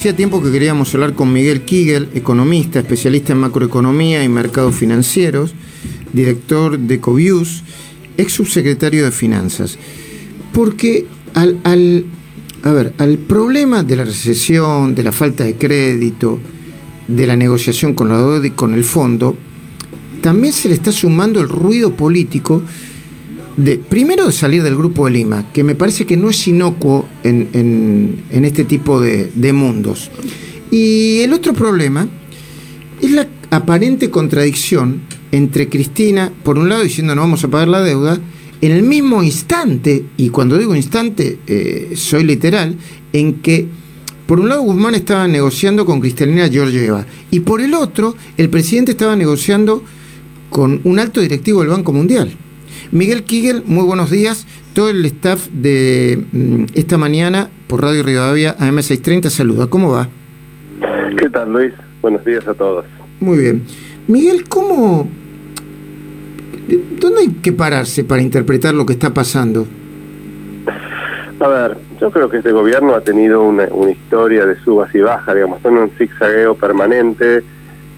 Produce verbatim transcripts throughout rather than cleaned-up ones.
Hacía tiempo que queríamos hablar con Miguel Kiguel, economista, especialista en macroeconomía y mercados financieros, director de COVIUS, ex subsecretario de Finanzas. Porque al, al, a ver, al problema de la recesión, de la falta de crédito, de la negociación con la D O D y con el fondo, también se le está sumando el ruido político de, primero, de salir del Grupo de Lima, que me parece que no es inocuo en, en, en este tipo de, de mundos. Y el otro problema es la aparente contradicción entre Cristina, por un lado, diciendo no vamos a pagar la deuda, en el mismo instante, y cuando digo instante, eh, soy literal, en que, por un lado, Guzmán estaba negociando con Cristalina Giorgieva, y por el otro, el presidente estaba negociando con un alto directivo del Banco Mundial. Miguel Kiguel, muy buenos días. Todo el staff de esta mañana por Radio Rivadavia A M seiscientos treinta saluda. ¿Cómo va? ¿Qué tal, Luis? Buenos días a todos. Muy bien. Miguel, ¿cómo... ¿dónde hay que pararse para interpretar lo que está pasando? A ver, yo creo que este gobierno ha tenido una, una historia de subas y bajas, digamos, son un zigzagueo permanente.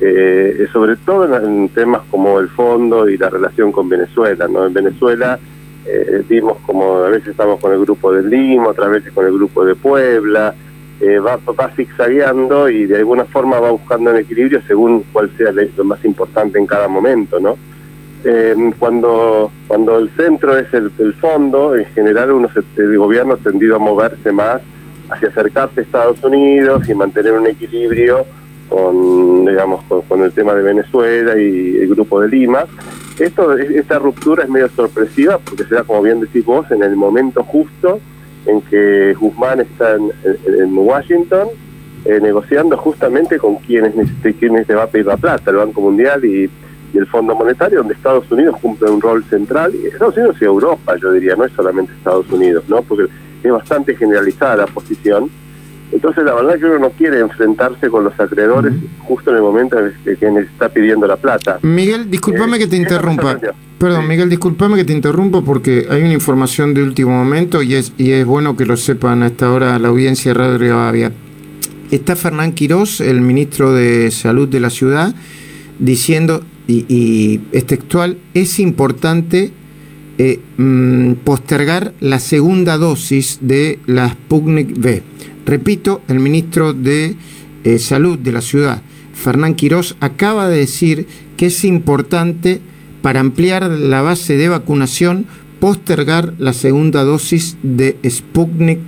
Eh, sobre todo en, en temas como el fondo y la relación con Venezuela, ¿no? En Venezuela eh, vimos como a veces estamos con el Grupo de Lima, otras veces con el Grupo de Puebla, eh, va, va zigzagueando y de alguna forma va buscando un equilibrio según cuál sea lo más importante en cada momento, ¿no? Eh, cuando, cuando el centro es el, el fondo, en general uno se, el gobierno ha tendido a moverse más hacia acercarse a Estados Unidos y mantener un equilibrio con, digamos, con, con el tema de Venezuela y el Grupo de Lima. Esto, esta ruptura es medio sorpresiva porque se da, como bien decís vos, en el momento justo en que Guzmán está en, en Washington eh, negociando justamente con quienes, quienes le va a pedir la plata, el Banco Mundial y, y el Fondo Monetario, donde Estados Unidos cumple un rol central. Estados Unidos y Europa, yo diría, no es solamente Estados Unidos, ¿no? Porque es bastante generalizada la posición. Entonces, la verdad es que uno no quiere enfrentarse con los acreedores justo en el momento en el que le está pidiendo la plata. Miguel, discúlpame eh, que te interrumpa. Perdón, sí. Miguel, discúlpame que te interrumpa porque hay una información de último momento y es y es bueno que lo sepan hasta ahora la audiencia de Radio Rivadavia. Está Fernán Quirós, el ministro de Salud de la ciudad, diciendo, y, y es textual, es importante eh, postergar la segunda dosis de la Sputnik V. Repito, el ministro de eh, Salud de la ciudad, Fernán Quirós, acaba de decir que es importante para ampliar la base de vacunación postergar la segunda dosis de Sputnik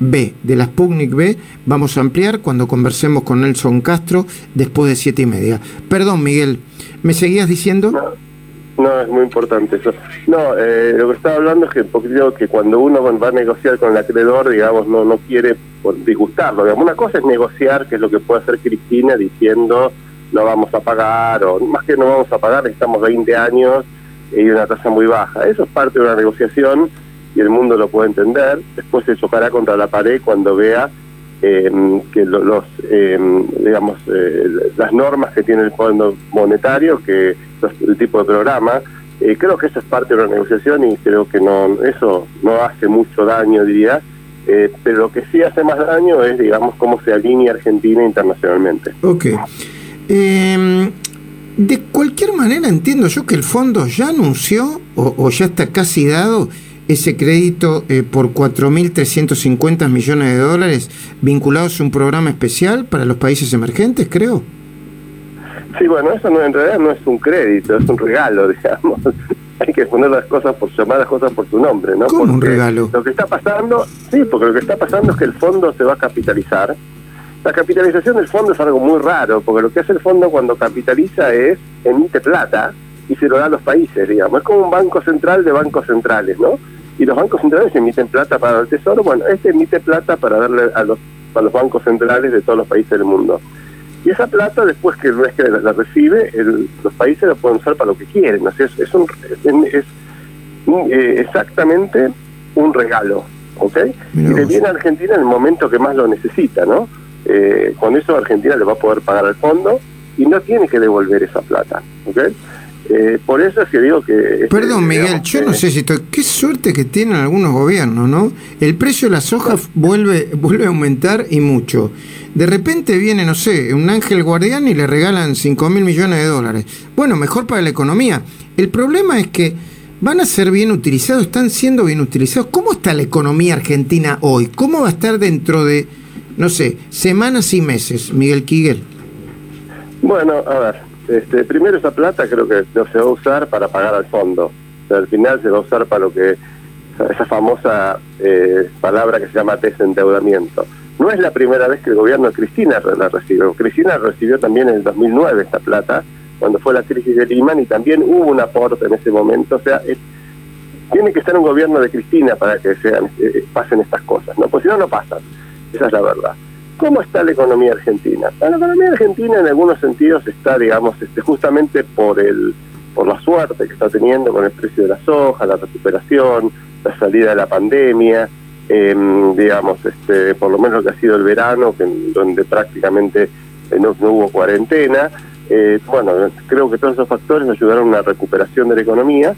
V. De la Sputnik V vamos a ampliar cuando conversemos con Nelson Castro después de siete y media. Perdón, Miguel, ¿me seguías diciendo? No, no es muy importante eso. No, eh, lo que estaba hablando es que, que cuando uno va a negociar con el acreedor, digamos, no, no quiere... por disgustarlo, digamos. Una cosa es negociar, que es lo que puede hacer Cristina diciendo no vamos a pagar, o más que no vamos a pagar, necesitamos veinte años y una tasa muy baja. Eso es parte de una negociación y el mundo lo puede entender. Después se chocará contra la pared cuando vea eh, que los eh, digamos eh, las normas que tiene el Fondo Monetario, que los, el tipo de programa. Eh, creo que eso es parte de una negociación y creo que no eso no hace mucho daño, diría. Eh, pero lo que sí hace más daño es, digamos, cómo se alinea Argentina internacionalmente. Ok. Eh, de cualquier manera entiendo yo que el fondo ya anunció, o, o ya está casi dado, ese crédito eh, por cuatro mil trescientos cincuenta millones de dólares vinculados a un programa especial para los países emergentes, creo. Sí, bueno, eso no, en realidad no es un crédito, es un regalo, digamos. Hay que poner las cosas por llamar las cosas por su nombre, ¿no? Como un regalo. Lo que está pasando, sí, porque lo que está pasando es que el fondo se va a capitalizar. La capitalización del fondo es algo muy raro, porque lo que hace el fondo cuando capitaliza es emite plata y se lo da a los países, digamos. Es como un banco central de bancos centrales, ¿no? Y los bancos centrales emiten plata para el tesoro. Bueno, este emite plata para darle a los, a los bancos centrales de todos los países del mundo. Y esa plata, después que el mes que la, la recibe, el, los países la pueden usar para lo que quieren. O sea, es, es, un, es, es un, eh, exactamente un regalo, ¿ok? Mirá, y le viene a Argentina en el momento que más lo necesita, ¿no? Eh, con eso Argentina le va a poder pagar al fondo y no tiene que devolver esa plata, ¿ok? Eh, por eso es que digo que... Perdón, Miguel, digamos, yo no eh, sé si... Estoy, qué suerte que tienen algunos gobiernos, ¿no? El precio de la soja vuelve, vuelve a aumentar y mucho. De repente viene, no sé, un ángel guardián y le regalan cinco mil millones de dólares. Bueno, mejor para la economía. El problema es que van a ser bien utilizados, están siendo bien utilizados. ¿Cómo está la economía argentina hoy? ¿Cómo va a estar dentro de, no sé, semanas y meses, Miguel Kiguel? Bueno, a ver... Este, primero, esa plata creo que no se va a usar para pagar al fondo. O sea, al final se va a usar para lo que esa famosa eh, palabra que se llama desendeudamiento. No es la primera vez que el gobierno de Cristina la recibe. Cristina recibió también en el dos mil nueve esta plata, cuando fue la crisis de Lehman, y también hubo un aporte en ese momento. O sea, es, tiene que estar un gobierno de Cristina para que sean eh, pasen estas cosas, ¿no? Pues si no, no pasan. Esa es la verdad. ¿Cómo está la economía argentina? La economía argentina en algunos sentidos está, digamos, este, justamente por el por la suerte que está teniendo con el precio de la soja, la recuperación, la salida de la pandemia, eh, digamos, este, por lo menos lo que ha sido el verano, que, donde prácticamente eh, no, no hubo cuarentena. Eh, bueno, creo que todos esos factores ayudaron a una recuperación de la economía,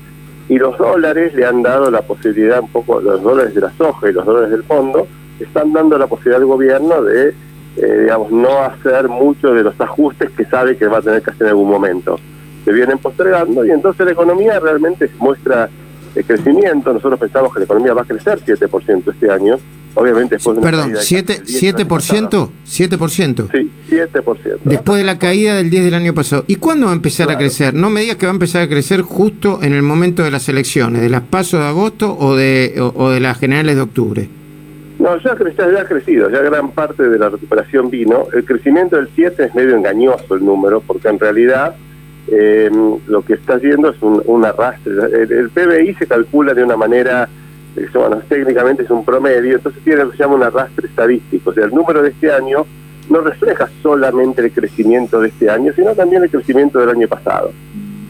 y los dólares le han dado la posibilidad un poco, los dólares de la soja y los dólares del fondo, están dando la posibilidad al gobierno de, eh, digamos, no hacer mucho de los ajustes que sabe que va a tener que hacer en algún momento. Se vienen postergando y entonces la economía realmente muestra el crecimiento. Nosotros pensamos que la economía va a crecer siete por ciento este año, obviamente después de una Perdón, caída siete, siete por ciento, pasado, ¿siete por ciento? Sí, siete por ciento. Después de la caída del diez del año pasado. ¿Y cuándo va a empezar claro. a crecer? No me digas que va a empezar a crecer justo en el momento de las elecciones, de las PASO de agosto o de, o, o de las generales de octubre. No, ya, ya, ya ha crecido, ya gran parte de la recuperación vino. El crecimiento del siete es medio engañoso el número, porque en realidad eh, lo que está haciendo es un, un arrastre. El, el P B I se calcula de una manera, eh, bueno, técnicamente es un promedio, entonces tiene lo que se llama un arrastre estadístico. O sea, el número de este año no refleja solamente el crecimiento de este año, sino también el crecimiento del año pasado.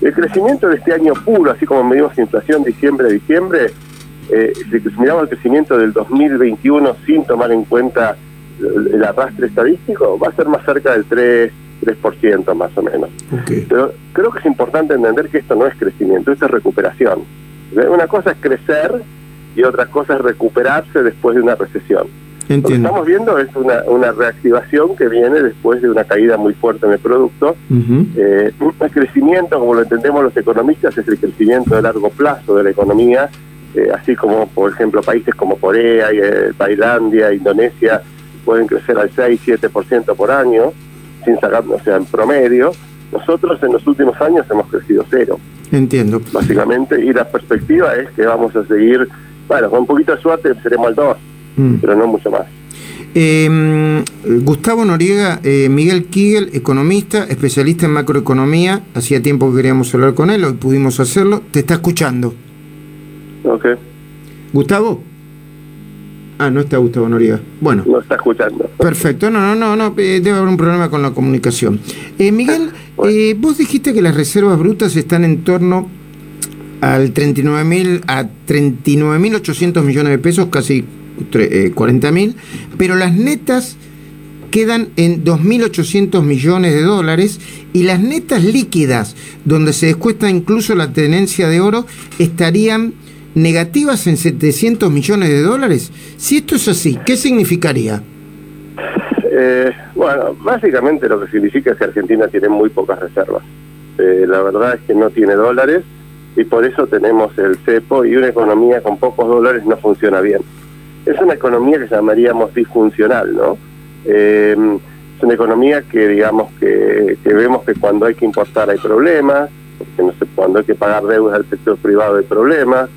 El crecimiento de este año puro, así como medimos inflación diciembre a diciembre, Eh, si miramos el crecimiento del dos mil veintiuno sin tomar en cuenta el, el arrastre estadístico, va a ser más cerca del tres por ciento más o menos. Okay. Pero creo que es importante entender que esto no es crecimiento, esto es recuperación. Una cosa es crecer y otra cosa es recuperarse después de una recesión. Entiendo. Lo que estamos viendo es una, una reactivación que viene después de una caída muy fuerte en el producto. Uh-huh. eh, el crecimiento, como lo entendemos los economistas, es el crecimiento de largo plazo de la economía, Eh, así como, por ejemplo, países como Corea, eh, Tailandia, Indonesia, pueden crecer al seis siete por ciento por año, sin sacarnos, o sea, en promedio. Nosotros en los últimos años hemos crecido cero. Entiendo. Básicamente, y la perspectiva es que vamos a seguir, bueno, con un poquito de suerte seremos al dos, mm. pero no mucho más. Eh, Gustavo Noriega, eh, Miguel Kiguel, economista, especialista en macroeconomía, hacía tiempo que queríamos hablar con él, hoy pudimos hacerlo, te está escuchando. Okay. ¿Gustavo? Ah, no está Gustavo Noriega. Bueno. No está escuchando. Perfecto. No, no, no, no. Eh, debe haber un problema con la comunicación. Eh, Miguel, bueno. eh, vos dijiste que las reservas brutas están en torno al treinta y nueve mil a treinta y nueve mil ochocientos millones de pesos, casi eh, cuarenta mil, pero las netas quedan en dos mil ochocientos millones de dólares y las netas líquidas, donde se descuesta incluso la tenencia de oro, estarían negativas en setecientos millones de dólares. Si esto es así, ¿qué significaría? Eh, bueno, básicamente lo que significa es que Argentina tiene muy pocas reservas. Eh, la verdad es que no tiene dólares y por eso tenemos el cepo, y una economía con pocos dólares no funciona bien. Es una economía que llamaríamos disfuncional, ¿no? Eh, es una economía que, digamos, que, que vemos que cuando hay que importar hay problemas, porque no sé, cuando hay que pagar deudas al sector privado hay problemas,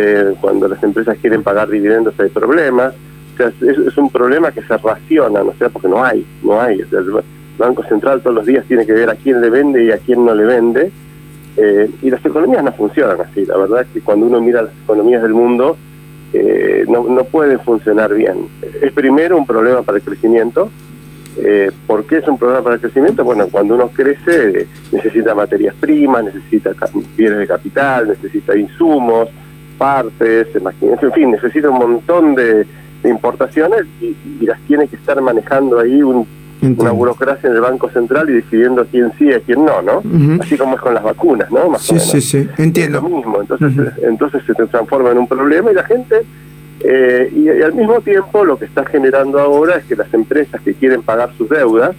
Eh, cuando las empresas quieren pagar dividendos hay problemas. O sea, es, es un problema que se raciona, ¿no? O sea, porque no hay, no hay. O sea, el Banco Central todos los días tiene que ver a quién le vende y a quién no le vende. Eh, y las economías no funcionan así. La verdad es que cuando uno mira las economías del mundo, eh, no, no pueden funcionar bien. Es primero un problema para el crecimiento. Eh, ¿Por qué es un problema para el crecimiento? Bueno, cuando uno crece eh, necesita materias primas, necesita bienes de capital, necesita insumos, partes, en fin, necesita un montón de, de importaciones y, y las tiene que estar manejando ahí un, Entiendo. Una burocracia en el Banco Central y decidiendo quién sí y a quién no, ¿no? Uh-huh. Así como es con las vacunas, ¿no? Más sí, o menos. sí, sí, entiendo. Es lo mismo, entonces, uh-huh. entonces se transforma en un problema y la gente... Eh, y, y al mismo tiempo lo que está generando ahora es que las empresas que quieren pagar sus deudas,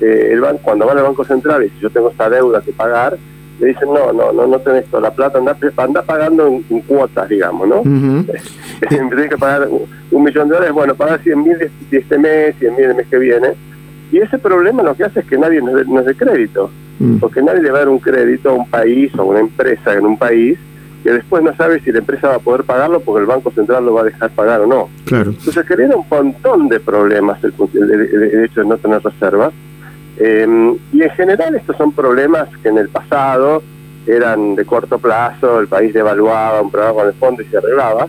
eh, el banco, cuando van al Banco Central y dicen, yo tengo esta deuda que pagar, le dicen, no, no, no, no tenés toda la plata, anda, anda pagando en, en cuotas, digamos, ¿no? Uh-huh. Tienes que pagar un, un millón de dólares, bueno, pagar cien mil de este mes, cien mil el mes que viene. Y ese problema lo que hace es que nadie nos dé, nos dé crédito, uh-huh. porque nadie le va a dar un crédito a un país o a una empresa en un país que después no sabe si la empresa va a poder pagarlo porque el Banco Central lo va a dejar pagar o no. Claro. Entonces genera un montón de problemas el, el, el hecho de no tener reservas. Eh, y en general estos son problemas que en el pasado eran de corto plazo, el país devaluaba un programa con el fondo y se arreglaba.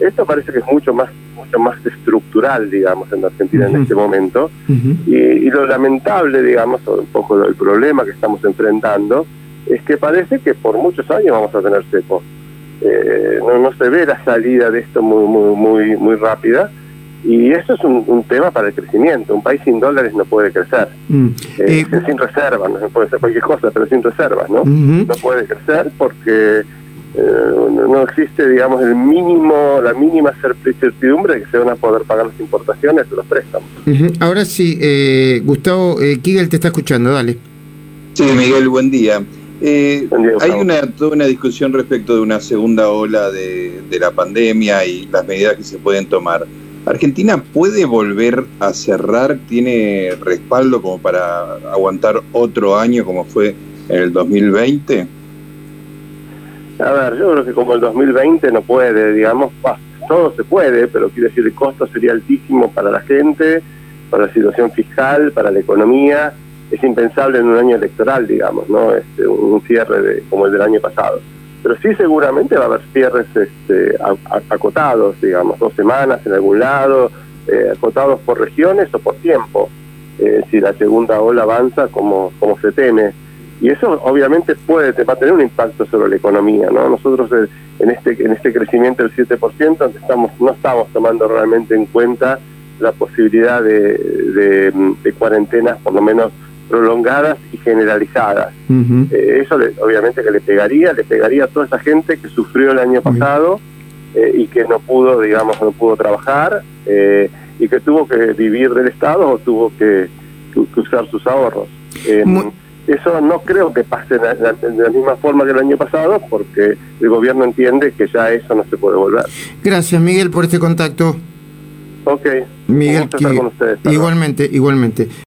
Esto parece que es mucho más mucho más estructural, digamos, en la Argentina uh-huh. en este momento. Uh-huh. Y, y lo lamentable, digamos, o un poco el problema que estamos enfrentando, es que parece que por muchos años vamos a tener cepo. Eh, no, no se ve la salida de esto muy muy muy muy rápida, y eso es un, un tema para el crecimiento. Un país sin dólares no puede crecer, mm. eh, eh, sin reservas, no puede ser cualquier cosa, pero sin reservas, ¿no? Uh-huh. No puede crecer porque eh, no existe, digamos, el mínimo, la mínima certidumbre de que se van a poder pagar las importaciones o los préstamos. Uh-huh. Ahora sí, eh, Gustavo eh, Kiguel te está escuchando, dale. Sí, Miguel, buen día. Eh, hay una, toda una discusión respecto de una segunda ola de, de la pandemia y las medidas que se pueden tomar. ¿Argentina puede volver a cerrar? ¿Tiene respaldo como para aguantar otro año como fue en el dos mil veinte? A ver, yo creo que como el dos mil veinte no puede, digamos, todo se puede, pero quiero decir, el costo sería altísimo para la gente, para la situación fiscal, para la economía. Es impensable en un año electoral, digamos, ¿no? Este, un cierre de, como el del año pasado. Pero sí, seguramente va a haber cierres este, acotados, digamos, dos semanas en algún lado, eh, acotados por regiones o por tiempo, eh, si la segunda ola avanza como, como se teme. Y eso obviamente puede, va a tener un impacto sobre la economía, ¿no? Nosotros en este, en este crecimiento del siete por ciento donde estamos, no estamos tomando realmente en cuenta la posibilidad de, de, de cuarentenas, por lo menos prolongadas y generalizadas. Uh-huh. Eh, eso le, obviamente que le pegaría, le pegaría a toda esa gente que sufrió el año pasado eh, y que no pudo, digamos, no pudo trabajar eh, y que tuvo que vivir del Estado o tuvo que, que, que usar sus ahorros. Eh, Muy... Eso no creo que pase de la, de la misma forma que el año pasado porque el gobierno entiende que ya eso no se puede volver. Gracias, Miguel, por este contacto. Ok. Miguel, que... con ustedes, igualmente, igualmente.